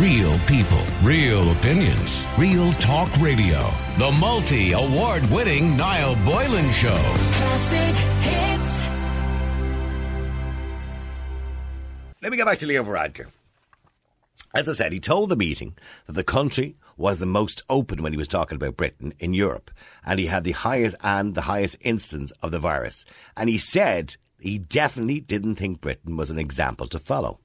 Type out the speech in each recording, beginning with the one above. Real people, real opinions, real talk radio. The multi-award-winning Niall Boylan Show. Classic hits. Let me get back to Leo Varadkar. As I said, he told the meeting that the country was the most open when he was talking about Britain in Europe, and he had the highest instance of the virus. And he said he definitely didn't think Britain was an example to follow.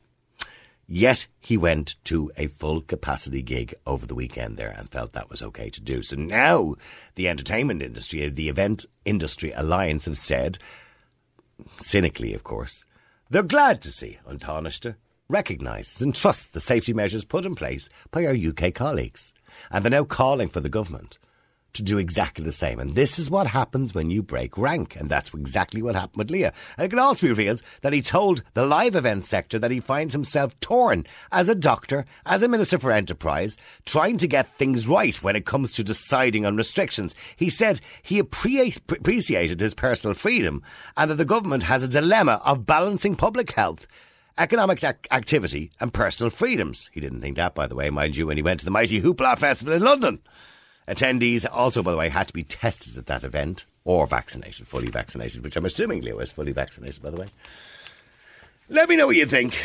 Yet he went to a full capacity gig over the weekend there and felt that was okay to do. So now the entertainment industry, the Event Industry Alliance, have said, cynically of course, they're glad to see Tánaiste recognises and trusts the safety measures put in place by our UK colleagues. And they're now calling for the government to do exactly the same. And this is what happens when you break rank. And that's exactly what happened with Leo. And it can also be revealed that he told the live event sector that he finds himself torn as a doctor, as a Minister for Enterprise, trying to get things right when it comes to deciding on restrictions. He said he appreciated his personal freedom and that the government has a dilemma of balancing public health, economic activity and personal freedoms. He didn't think that, by the way, mind you, when he went to the Mighty Hoopla Festival in London. Attendees also, by the way, had to be tested at that event or vaccinated, fully vaccinated, which I'm assuming Leo is fully vaccinated, by the way. Let me know what you think.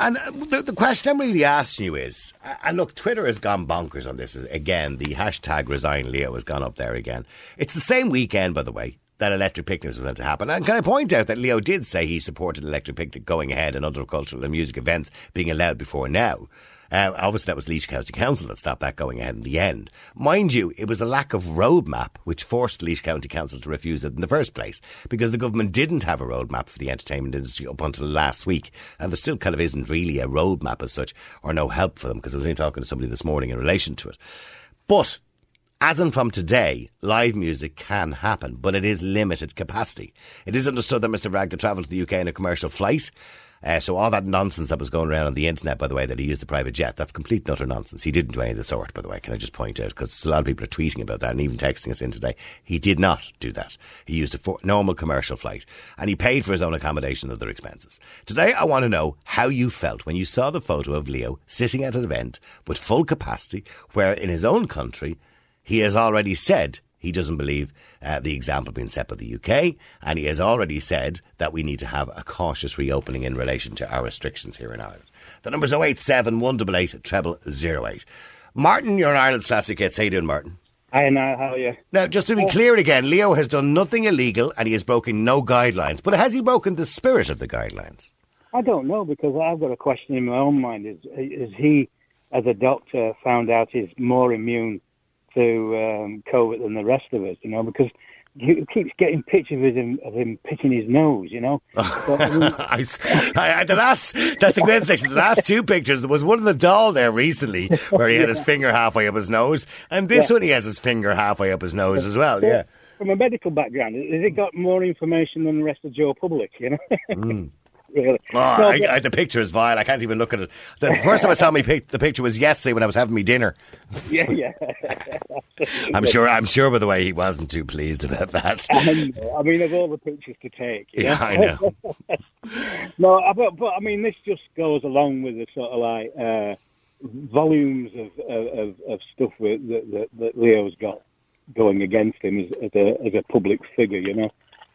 And the question I'm really asking you is, and look, Twitter has gone bonkers on this again. The hashtag Resign Leo has gone up there again. It's the same weekend, by the way, that Electric Picnic was meant to happen. And can I point out that Leo did say he supported Electric Picnic going ahead and other cultural and music events being allowed before now. Obviously, that was Leash County Council that stopped that going ahead in the end. Mind you, it was the lack of roadmap which forced Leash County Council to refuse it in the first place, because the government didn't have a roadmap for the entertainment industry up until last week. And there still kind of isn't really a roadmap as such, or no help for them, because I was only talking to somebody this morning in relation to it. But as and from today, live music can happen, but it is limited capacity. It is understood that Mr. Varadkar travelled to the UK in a commercial flight. So all that nonsense that was going around on the internet, by the way, that he used a private jet, that's complete and utter nonsense. He didn't do any of the sort, by the way, can I just point out, because a lot of people are tweeting about that and even texting us in today. He did not do that. He used a normal commercial flight, and he paid for his own accommodation and other expenses. Today, I want to know how you felt when you saw the photo of Leo sitting at an event with full capacity, where in his own country, he has already said he doesn't believe the example being set by the UK, and he has already said that we need to have a cautious reopening in relation to our restrictions here in Ireland. The number's 087-188-0008. Martin, you're in Ireland's Classic Hits. How you doing, Martin? Hi, Niall. How are you? Now, just to be clear again, Leo has done nothing illegal and he has broken no guidelines. But has he broken the spirit of the guidelines? I don't know, because I've got a question in my own mind. Is he, as a doctor, found out he's more immune to COVID than the rest of us, you know, because he keeps getting pictures of him picking his nose, you know. But, that's a great section. The last two pictures, there was one of the doll there recently where he had his finger halfway up his nose, and this one he has his finger halfway up his nose as well, yeah. From a medical background, has it got more information than the rest of Joe Public, you know? Really. Oh, so, the picture is vile. I can't even look at it. The first time I saw the picture was yesterday when I was having me dinner. Yeah. I'm sure, by the way, he wasn't too pleased about that. I mean, of all the pictures to take. Yeah, I know. No, but I mean, this just goes along with the sort of like volumes of stuff that Leo's got going against him as a public figure, you know.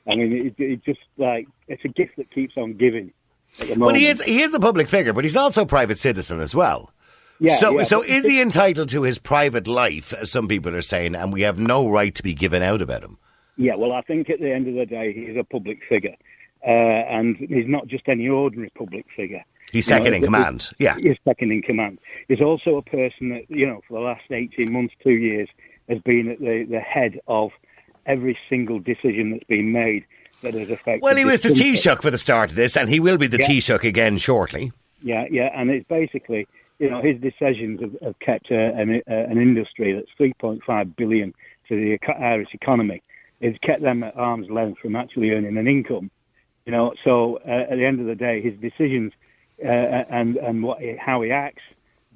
I mean, it just like, it's a gift that keeps on giving at the moment. But he is a public figure, but he's also a private citizen as well. Yeah, so is he entitled to his private life, as some people are saying, and we have no right to be given out about him? Yeah, well, I think at the end of the day, he's a public figure. And he's not just any ordinary public figure. He's second in command, yeah. He's second in command. He's also a person that, you know, for the last 18 months, 2 years, has been at the head of every single decision that's been made that has affected... Well, he was the Taoiseach for the start of this, and he will be the Taoiseach again shortly. Yeah, and it's basically, you know, his decisions have kept an industry that's 3.5 billion to the Irish economy. It's kept them at arm's length from actually earning an income, you know, so at the end of the day, his decisions and how he acts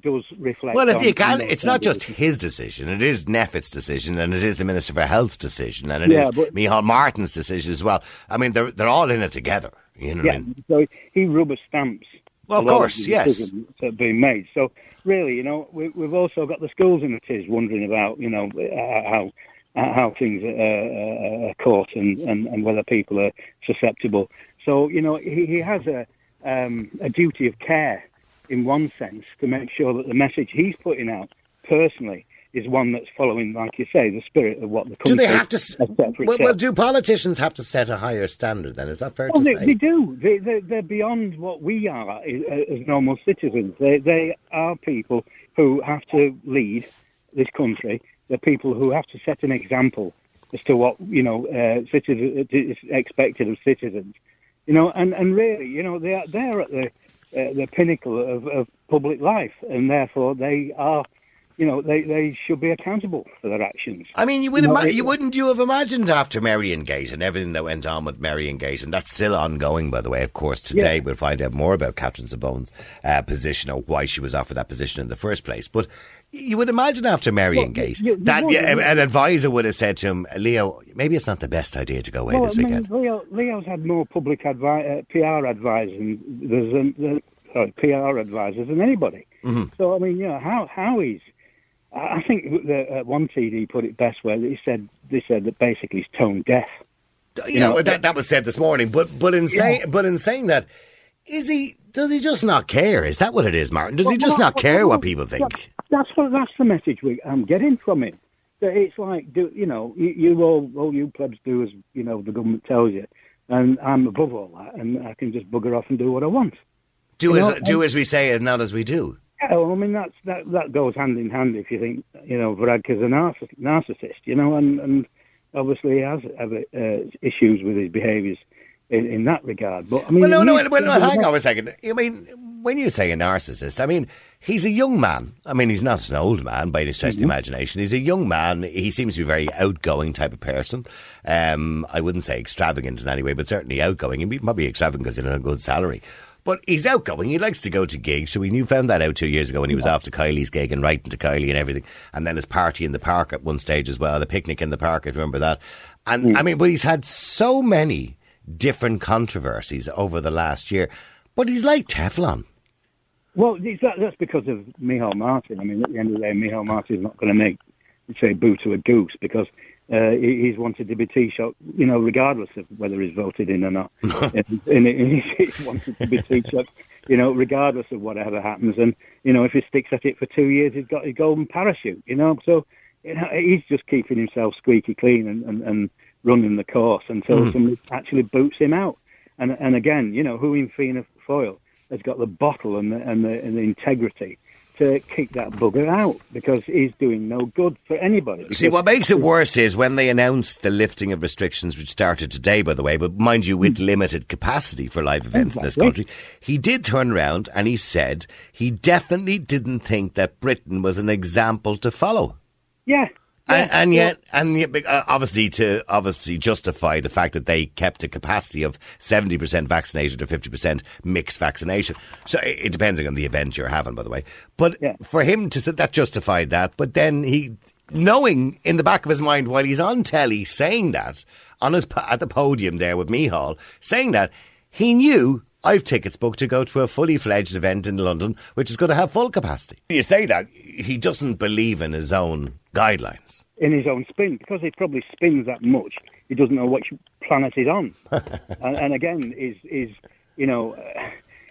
does reflect. Well, it's not just his decision. It is NPHET's decision, and it is the Minister for Health's decision, and it is Micheál Martin's decision as well. I mean, they're all in it together. You know what I mean? So he rubber stamps Well, of course, yes, being made. So really, you know, we've also got the schools in the kids wondering about, you know, how things are caught and whether people are susceptible. So, you know, he has a duty of care in one sense to make sure that the message he's putting out personally is one that's following, like you say, the spirit of what the country... Do they have to... Well, do politicians have to set a higher standard then? Is that fair to say? They do. They're beyond what we are as normal citizens. They are people who have to lead this country. They're people who have to set an example as to what, you know, is expected of citizens. You know, and really, you know, they're at the pinnacle of public life, and therefore they are... You know, they should be accountable for their actions. I mean, you wouldn't have imagined after Merrion Gate and everything that went on with Merrion Gate, and that's still ongoing, by the way, of course. Today we'll find out more about Catherine Sabone's position or why she was offered that position in the first place. But you would imagine after Merrion Gate an advisor would have said to him, Leo, maybe it's not the best idea to go away this weekend. Leo's had more public PR advisors than anybody. Mm-hmm. So, I mean, you know, how he's... I think one TD put it best where they said that basically he's tone deaf. You know that was said this morning. But in saying that, does he just not care? Is that what it is, Martin? Does he just not care what people think? That's the message I'm getting from him. That it's like, you all you plebs do as you know the government tells you, and I'm above all that, and I can just bugger off and do what I want. Do as we say and not as we do. Yeah, well, I mean, that goes hand in hand if you think, you know, Varadkar's a narcissist, you know, and obviously he has issues with his behaviours in that regard. But I mean, hang on a second. I mean, when you say a narcissist, I mean, he's a young man. I mean, he's not an old man by any stretch of the imagination. He's a young man. He seems to be a very outgoing type of person. I wouldn't say extravagant in any way, but certainly outgoing. He'd be probably extravagant because he's on a good salary. But he's outgoing. He likes to go to gigs. So we found that out 2 years ago when he was off to Kylie's gig and writing to Kylie and everything. And then his party in the park at one stage as well, the picnic in the park, if you remember that. And I mean, but he's had so many different controversies over the last year. But he's like Teflon. Well, that's because of Micheál Martin. I mean, at the end of the day, Micheál Martin's not going to say boo to a goose because... he's wanted to be Taoiseach, you know, regardless of whether he's voted in or not. and he's wanted to be Taoiseach, you know, regardless of whatever happens. And, you know, if he sticks at it for 2 years, he's got a golden parachute, you know. So you know, he's just keeping himself squeaky clean and running the course until somebody actually boots him out. And again, you know, who in Fianna Fáil has got the bottle and the integrity to kick that bugger out, because he's doing no good for anybody. See, what makes it worse is when they announced the lifting of restrictions, which started today, by the way, but mind you, with limited capacity for live events in this country, he did turn around and he said he definitely didn't think that Britain was an example to follow. Yeah. And yet, obviously justify the fact that they kept a capacity of 70% vaccinated or 50% mixed vaccination. So it depends on the event you're having, by the way. But for him to say that justified that, but then he, knowing in the back of his mind while he's on telly saying that, at the podium there with Micheál, saying that, he knew... I've tickets booked to go to a fully fledged event in London, which is going to have full capacity. You say that he doesn't believe in his own guidelines. In his own spin, because he probably spins that much. He doesn't know which planet he's on. and again, is you know,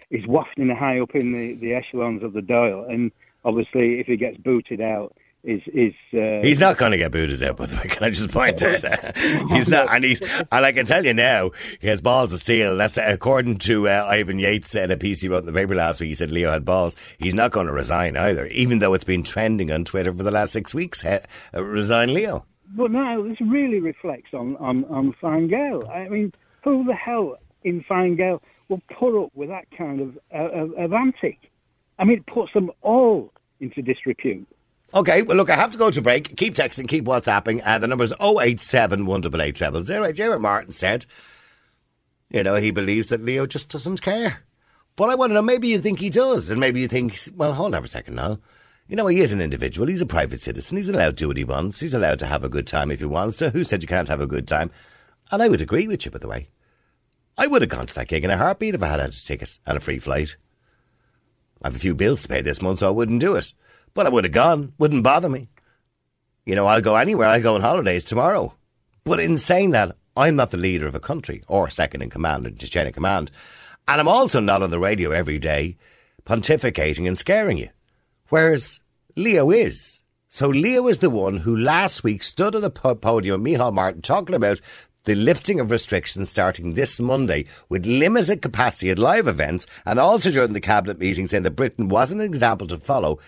is wafting high up in the echelons of the dial. And obviously, if he gets booted out, he's not going to get booted out, by the way. Can I just point out? He's not, and I can tell you now, he has balls of steel. That's according to Ivan Yates in a piece he wrote in the paper last week. He said Leo had balls. He's not going to resign either, even though it's been trending on Twitter for the last 6 weeks. Resign Leo. But now this really reflects on Fine Gael. I mean, who the hell in Fine Gael will put up with that kind of antic? I mean, it puts them all into disrepute. OK, well, look, I have to go to break. Keep texting, keep WhatsApping. The number's 087-188-0000. Gerard Martin said, you know, he believes that Leo just doesn't care. But I want to know, maybe you think he does. And maybe you think, well, hold on for a second now. You know, he is an individual. He's a private citizen. He's allowed to do what he wants. He's allowed to have a good time if he wants to. Who said you can't have a good time? And I would agree with you, by the way. I would have gone to that gig in a heartbeat if I had had a ticket and a free flight. I have a few bills to pay this month, so I wouldn't do it. But I would have gone. Wouldn't bother me. You know, I'll go anywhere. I'll go on holidays tomorrow. But in saying that, I'm not the leader of a country or second in command in the chain of command. And I'm also not on the radio every day pontificating and scaring you. Whereas Leo is. So Leo is the one who last week stood on a podium with Micheál Martin talking about the lifting of restrictions starting this Monday with limited capacity at live events, and also during the cabinet meeting saying that Britain wasn't an example to follow.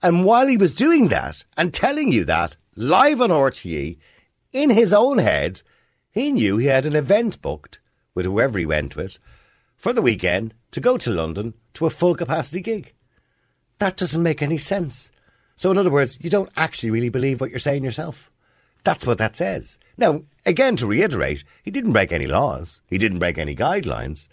And while he was doing that and telling you that, live on RTE, in his own head, he knew he had an event booked with whoever he went with for the weekend to go to London to a full capacity gig. That doesn't make any sense. So in other words, you don't actually really believe what you're saying yourself. That's what that says. Now, again, to reiterate, he didn't break any laws. He didn't break any guidelines.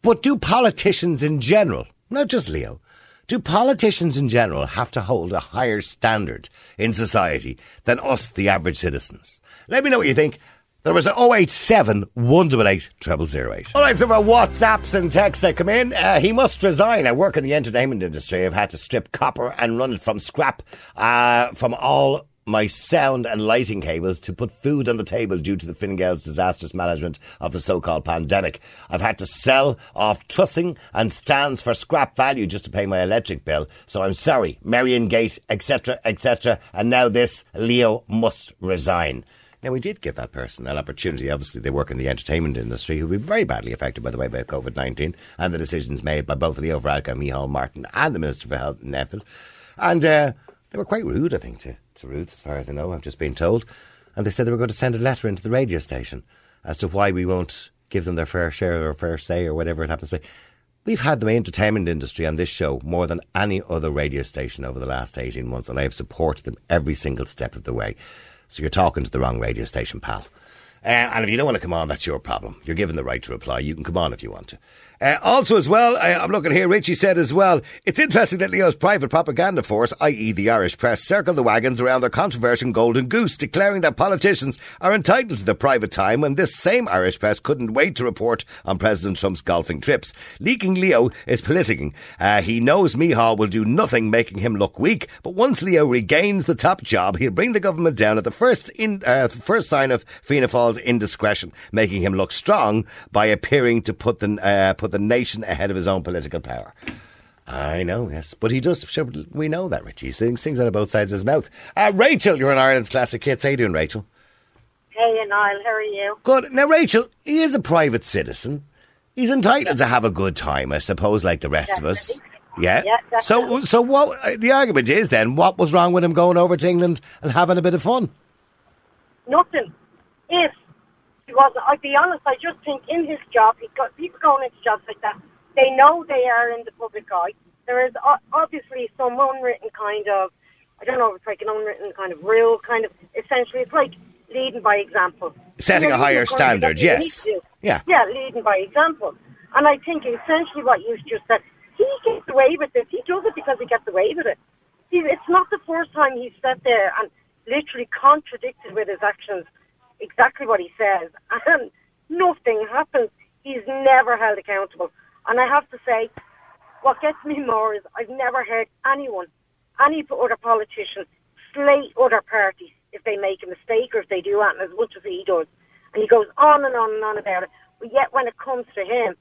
But do politicians in general, not just Leo, do politicians in general have to hold a higher standard in society than us, the average citizens? Let me know what you think. There was an 087-188-0008. All right, so for WhatsApps and texts that come in, he must resign. I work in the entertainment industry. I've had to strip copper and run it from scrap from all my sound and lighting cables to put food on the table due to the Fine Gael's disastrous management of the so-called pandemic. I've had to sell off trussing and stands for scrap value just to pay my electric bill. So I'm sorry, Merrion Gate, etc., etc. And now this, Leo must resign. Now, we did give that person an opportunity. Obviously, they work in the entertainment industry, who've been very badly affected, by the way, by COVID-19 and the decisions made by both Leo Varadkar, Micheál Martin and the Minister for Health, NPHET. And they were quite rude, I think, to Ruth, as far as I know. I've just been told. And they said they were going to send a letter into the radio station as to why we won't give them their fair share or fair say or whatever it happens to be. We've had the entertainment industry on this show more than any other radio station over the last 18 months, and I have supported them every single step of the way. So you're talking to the wrong radio station, pal. And if you don't want to come on, that's your problem. You're given the right to reply. You can come on if you want to. Also as well, I'm looking here, Richie said as well, it's interesting that Leo's private propaganda force, i.e. the Irish press, circled the wagons around their controversial golden goose, declaring that politicians are entitled to their private time when this same Irish press couldn't wait to report on President Trump's golfing trips. Leaking Leo is politicking. He knows Micheál will do nothing, making him look weak, but once Leo regains the top job, he'll bring the government down at the first sign of Fianna Fáil's indiscretion, making him look strong by appearing to put the nation ahead of his own political power. I know, yes, but he does. Sure, we know that, Richie. He sings out of both sides of his mouth. Rachel, you're in Ireland's Classic Hits. How you doing, Rachel? Hey, Niall, how are you? Good. Now, Rachel, he is a private citizen. He's entitled to have a good time, I suppose, like the rest definitely. Of us. Yeah. So what? The argument is then, what was wrong with him going over to England and having a bit of fun? Nothing. If he wasn't, I'd be honest, I just think in his job, he's got people going into jobs like that. They know they are in the public eye. There is obviously some unwritten kind of, I don't know if it's like an unwritten kind of rule, kind of, essentially, it's like leading by example. Setting a higher standard, yes. Yeah, leading by example. And I think essentially what you just said, he gets away with this. He does it because he gets away with it. It's not the first time he's sat there and literally contradicted with his actions. Exactly what he says, and nothing happens. He's never held accountable. And I have to say, what gets me more is I've never heard anyone, any other politician, slate other parties if they make a mistake or if they do anything, as much as he does. And he goes on and on about it. But yet when it comes to him,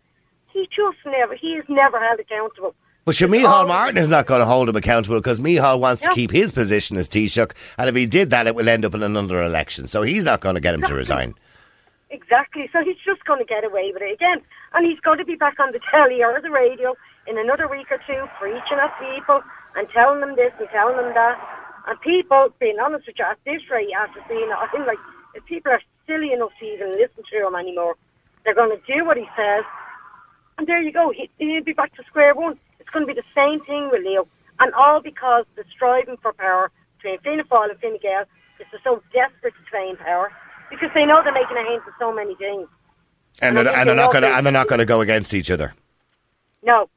he is never held accountable. But sure, Micheál Martin is not going to hold him accountable because Micheál wants to keep his position as Taoiseach, and if he did that, it will end up in another election. So he's not going to get him to resign. Exactly. So he's just going to get away with it again. And he's going to be back on the telly or the radio in another week or two preaching at people and telling them this and telling them that. And people, being honest with you, at this rate, after seeing it, I think like, if people are silly enough to even listen to him anymore, they're going to do what he says. And there you go. He'll be back to square one. It's going to be the same thing with Leo, and all because the striving for power between Fianna Fáil and Fine Gael is they're so desperate to claim power because they know they're making a hand for so many things. And they're not going to go against each other. No,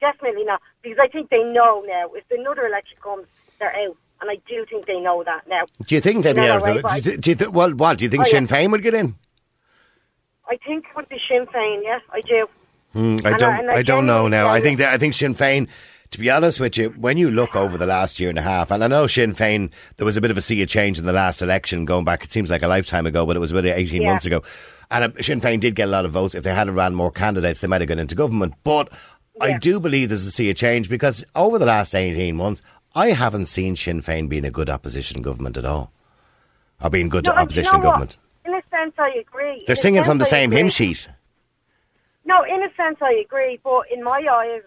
definitely not. Because I think they know now. If another election comes, they're out, and I do think they know that now. Do you think they'd be out of it? Do you think Sinn Féin would get in? I think it would be Sinn Féin. Yes, I do. I don't know now. I think Sinn Féin, to be honest with you, when you look over the last year and a half, and I know Sinn Féin, there was a bit of a sea of change in the last election going back, it seems like a lifetime ago, but it was about 18 months ago. And Sinn Féin did get a lot of votes. If they hadn't ran more candidates, they might have gone into government. But I do believe there's a sea of change, because over the last 18 months, I haven't seen Sinn Féin being a good opposition government at all. Or being good government. In a sense, I agree. They're singing from the same hymn sheet. No, in a sense, I agree. But in my eyes,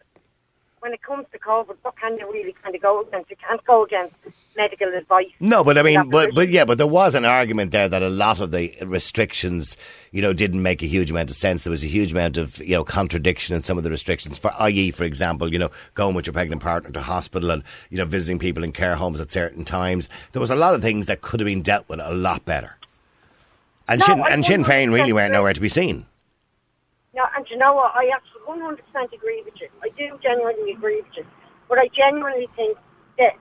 when it comes to COVID, what can you really kind of go against? You can't go against medical advice. No, but I mean, but there was an argument there that a lot of the restrictions, you know, didn't make a huge amount of sense. There was a huge amount of, you know, contradiction in some of the restrictions, for i.e., for example, you know, going with your pregnant partner to hospital and, you know, visiting people in care homes at certain times. There was a lot of things that could have been dealt with a lot better. And Sinn Féin really weren't nowhere to be seen. No, and you know what? I actually 100% agree with you. I do genuinely agree with you. But I genuinely think that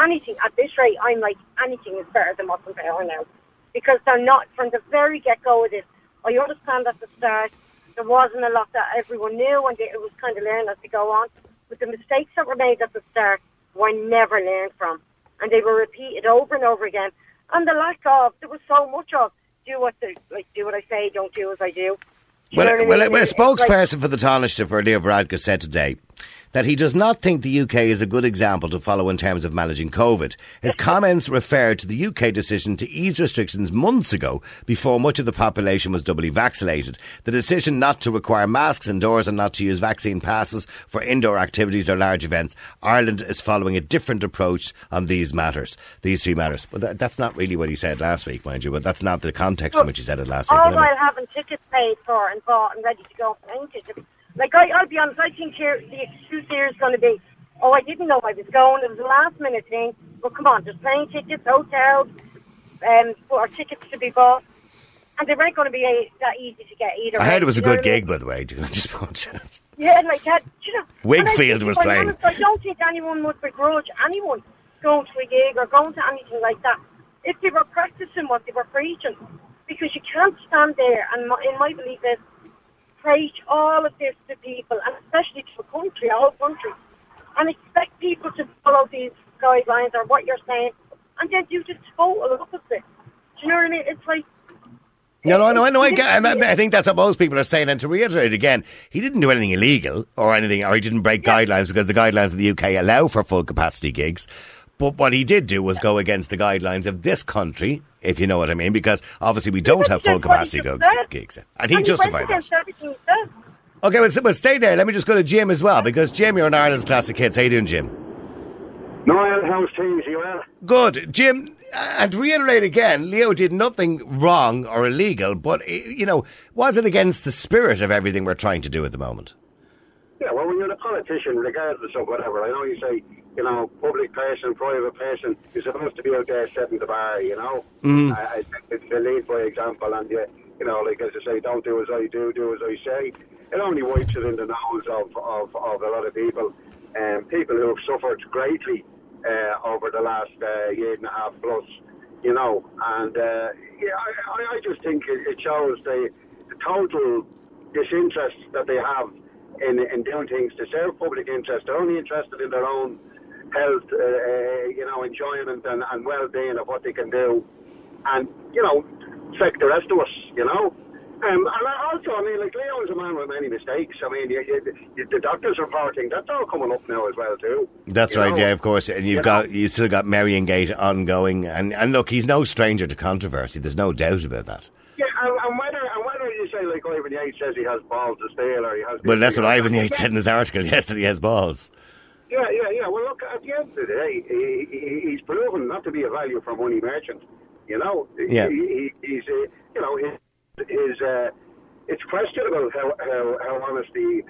anything, at this rate, I'm like, anything is better than what's in power now. Because they're not, from the very get-go of this, I understand at the start, there wasn't a lot that everyone knew, and it was kind of learned as they go on. But the mistakes that were made at the start were never learned from. And they were repeated over and over again. And the lack of, there was so much of, do what I say, don't do as I do. Well, a spokesperson for the Taoiseach, for Leo Varadkar, said today that he does not think the UK is a good example to follow in terms of managing COVID. His comments referred to the UK decision to ease restrictions months ago before much of the population was doubly vaccinated. The decision not to require masks indoors and not to use vaccine passes for indoor activities or large events. Ireland is following a different approach on these three matters. Well, that's not really what he said last week, mind you, but that's not the context in which he said it last week. All while having tickets paid for and bought and ready to go for any tickets. Like, I'll be honest, I think here the excuse here is going to be, I didn't know I was going, it was a last-minute thing. Well, come on, there's plane tickets, hotels, or tickets to be bought. And they weren't going to be that easy to get either. I heard it was a good gig, by the way. Just yeah, like that. You know, Wigfield was playing. Honest, I don't think anyone would begrudge anyone going to a gig or going to anything like that if they were practicing what they were preaching. Because you can't stand there, and in my belief is, preach all of this to people, and especially to a country, a whole country, and expect people to follow these guidelines or what you're saying, and then you just total opposite. Do you know what I mean? It's like... No, I get. I think that's what most people are saying. And to reiterate again, he didn't do anything illegal or anything, or he didn't break guidelines, because the guidelines of the UK allow for full capacity gigs. But what he did do was go against the guidelines of this country, if you know what I mean, because obviously we don't have full capacity gigs. And he justified that. Okay, well, stay there. Let me just go to Jim as well, because Jim, you're an Ireland's classic kids. How you doing, Jim? Niall, how's things? You well? Good. Jim, and to reiterate again, Leo did nothing wrong or illegal, but, you know, was it against the spirit of everything we're trying to do at the moment? Yeah, well, when you're a politician, regardless of whatever, I know you say... You know, public person, private person, you're supposed to be out there setting the bar, you know. Mm. I think they lead by example, and, you know, like as I say, don't do as I do, do as I say. It only wipes it in the nose of a lot of people. People who have suffered greatly over the last year and a half plus, you know. And, I just think it shows the total disinterest that they have in doing things to serve public interest. They're only interested in their own health, you know, enjoyment and well-being of what they can do, and, you know, affect the rest of us, you know. And also, I mean, like, Leo is a man with many mistakes. I mean, the doctor's reporting, that's all coming up now as well, too. That's right, yeah, of course. And you've still got Merrion Gate ongoing. And look, he's no stranger to controversy. There's no doubt about that. Yeah, and whether you say, like, Ivan Yates says he has balls to steal, or he has... Well, that's what Ivan Yates said in his article yesterday, he has balls. Yeah. Well, look, at the end of the day, he's proven not to be a value for money merchant. You know, yeah. He's, you know, it's questionable how honest and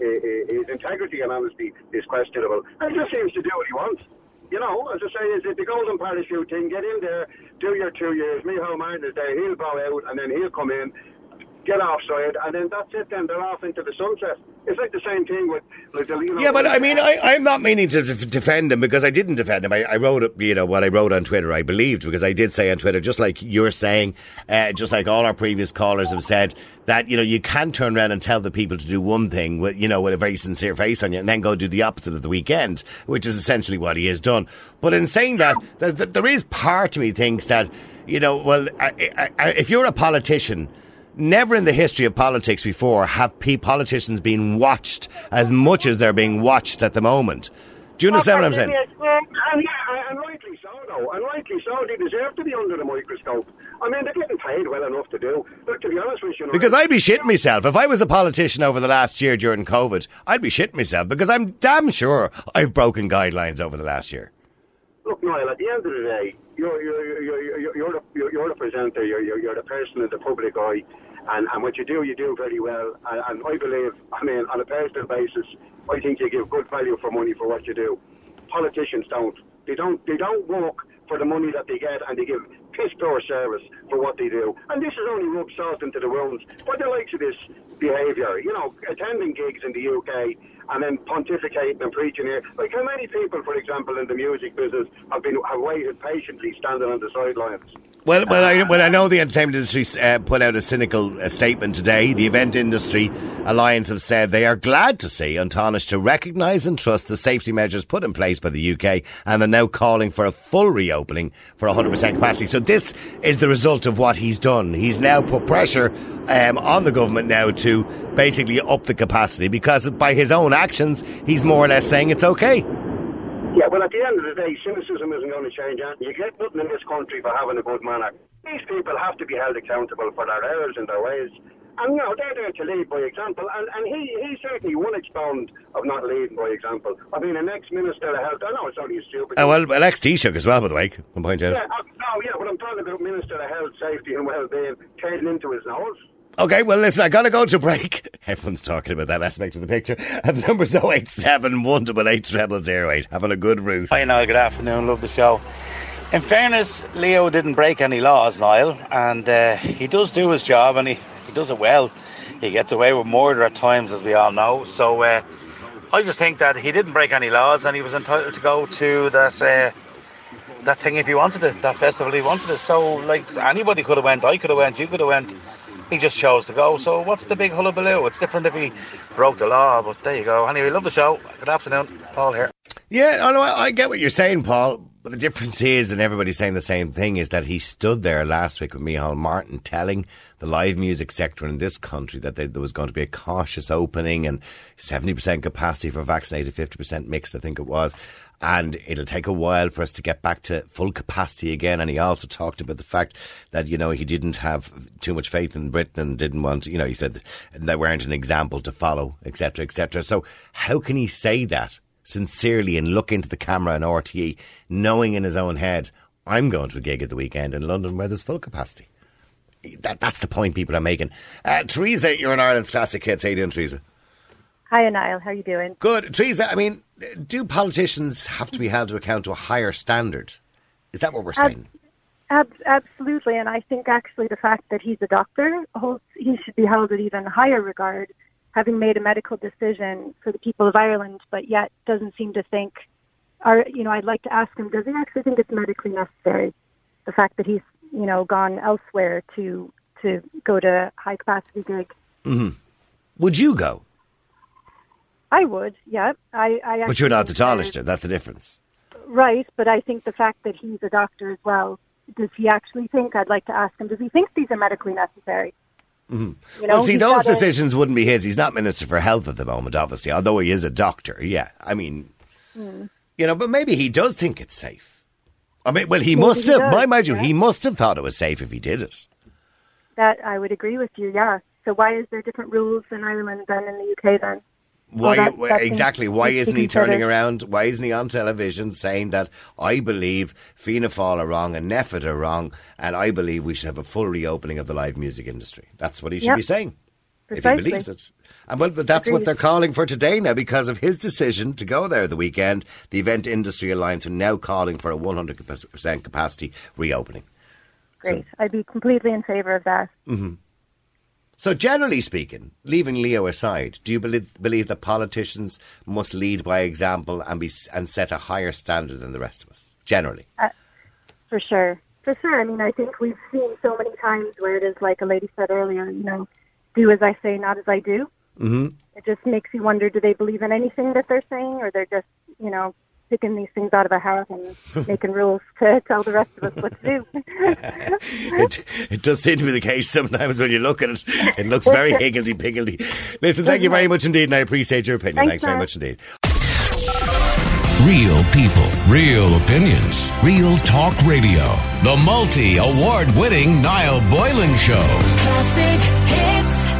his integrity and honesty is questionable. And he just seems to do what he wants. You know, as I say, is it the golden parachute thing? Get in there, do your 2 years. Micheál Martin is there. He'll bow out, and then he'll come in. get offside, and then that's it, then they're off into the sunset. It's like the same thing with... yeah, but I mean, I'm not meaning to defend him, because I didn't defend him. I wrote, you know, what I wrote on Twitter, I believed, because I did say on Twitter, just like you're saying, just like all our previous callers have said, that, you know, you can turn around and tell the people to do one thing, with, you know, with a very sincere face on you, and then go do the opposite at the weekend, which is essentially what he has done. But in saying that, there is part of me thinks that, you know, well, if you're a politician... Never in the history of politics before have politicians been watched as much as they're being watched at the moment. Do you understand what I'm saying? And rightly so, though. And rightly so. They deserve to be under the microscope. I mean, they're getting paid well enough to do. Look, to be honest with you... Because I'd be shitting myself. If I was a politician over the last year during COVID, I'd be shitting myself, because I'm damn sure I've broken guidelines over the last year. Look, Niall, at the end of the day, you're the presenter, you're the person in the public eye, and what you do very well, and I believe, I mean, on a personal basis, I think you give good value for money for what you do. Politicians don't. They don't work for the money that they get, and they give piss-poor service for what they do. And this is only rub salt into the wounds. But the likes of this behaviour, you know, attending gigs in the UK and then pontificating and preaching here. Like, how many people, for example, in the music business have waited patiently standing on the sidelines? Well, I know the entertainment industry put out a cynical statement today. The Event Industry Alliance have said they are glad to see Tánaiste to recognise and trust the safety measures put in place by the UK, and they're now calling for a full reopening for 100% capacity. So this is the result of what he's done. He's now put pressure on the government now to basically up the capacity, because by his own actions, he's more or less saying it's okay. Yeah, well, at the end of the day, cynicism isn't going to change anything. You get nothing in this country for having a good manner. These people have to be held accountable for their errors and their ways. And, you know, they're there to lead by example. And he certainly will expound of not leading by example. I mean, an ex-minister of health... I know it's only a stupid... Oh, well, an ex-Taoiseach as well, by the way. One point out. Yeah, but I'm talking about Minister of Health, Safety and Wellbeing taken into his nose. Okay, well, listen, I got to go to break. Everyone's talking about that aspect of the picture. And the number's 087-188-0008. Having a good route. Hi, Niall. Good afternoon. Love the show. In fairness, Leo didn't break any laws, Niall. And he does do his job, and he does it well. He gets away with murder at times, as we all know. So I just think that he didn't break any laws, and he was entitled to go to that thing if he wanted it, that festival if he wanted it. So, like, anybody could have went. I could have went. You could have went. He just chose to go, so what's the big hullabaloo? It's different if he broke the law, but there you go. Anyway, love the show. Good afternoon. Paul here. Yeah, no, I get what you're saying, Paul, but the difference is, and everybody's saying the same thing, is that he stood there last week with Micheál Martin telling the live music sector in this country that there was going to be a cautious opening and 70% capacity for vaccinated, 50% mixed, I think it was. And it'll take a while for us to get back to full capacity again. And he also talked about the fact that, you know, he didn't have too much faith in Britain and didn't want to, you know, he said they weren't an example to follow, etc., etc. So how can he say that sincerely and look into the camera and RTE, knowing in his own head, I'm going to a gig at the weekend in London where there's full capacity? That's the point people are making. Teresa, you're an Ireland's Classic Hits. How you doing, Teresa? Hi, Niall. How are you doing? Good. Teresa, I mean, do politicians have to be held to account to a higher standard? Is that what we're saying? Absolutely. And I think actually the fact that he's a doctor, he should be held at even higher regard, having made a medical decision for the people of Ireland, but yet doesn't seem to think, or, you know, I'd like to ask him, does he actually think it's medically necessary? The fact that he's, you know, gone elsewhere to go to high capacity gigs. Mm-hmm. Would you go? I would, yeah. But you're not the Taoiseach, that's the difference. Right, but I think the fact that he's a doctor as well, does he actually think, I'd like to ask him, does he think these are medically necessary? Mm-hmm. You know, well, see, those decisions wouldn't be his. He's not Minister for Health at the moment, obviously, although he is a doctor, yeah. I mean, you know, but maybe he does think it's safe. I mean, well, he must have thought it was safe if he did it. That, I would agree with you, yeah. So why is there different rules in Ireland than in the UK then? Why isn't he turning around? Why isn't he on television saying that I believe Fianna Fáil are wrong and NPHET are wrong, and I believe we should have a full reopening of the live music industry? That's what he should be saying. Precisely. If he believes it. And well, but that's what they're calling for today now, because of his decision to go there the weekend. The Event Industry Alliance are now calling for a 100% capacity reopening. Great. So, I'd be completely in favour of that. Mm-hmm. So generally speaking, leaving Leo aside, do you believe that politicians must lead by example and set a higher standard than the rest of us, generally? For sure. I mean, I think we've seen so many times where it is, like a lady said earlier, you know, do as I say, not as I do. Mm-hmm. It just makes you wonder, do they believe in anything that they're saying, or they're just, you know, picking these things out of a hat and making rules to tell the rest of us what to do. It does seem to be the case sometimes when you look at it. It looks very higgledy-piggledy. Listen, thank you very much indeed, and I appreciate your opinion. Thanks very much indeed. Real people, real opinions, real talk radio. The multi-award-winning Niall Boylan Show. Classic hits.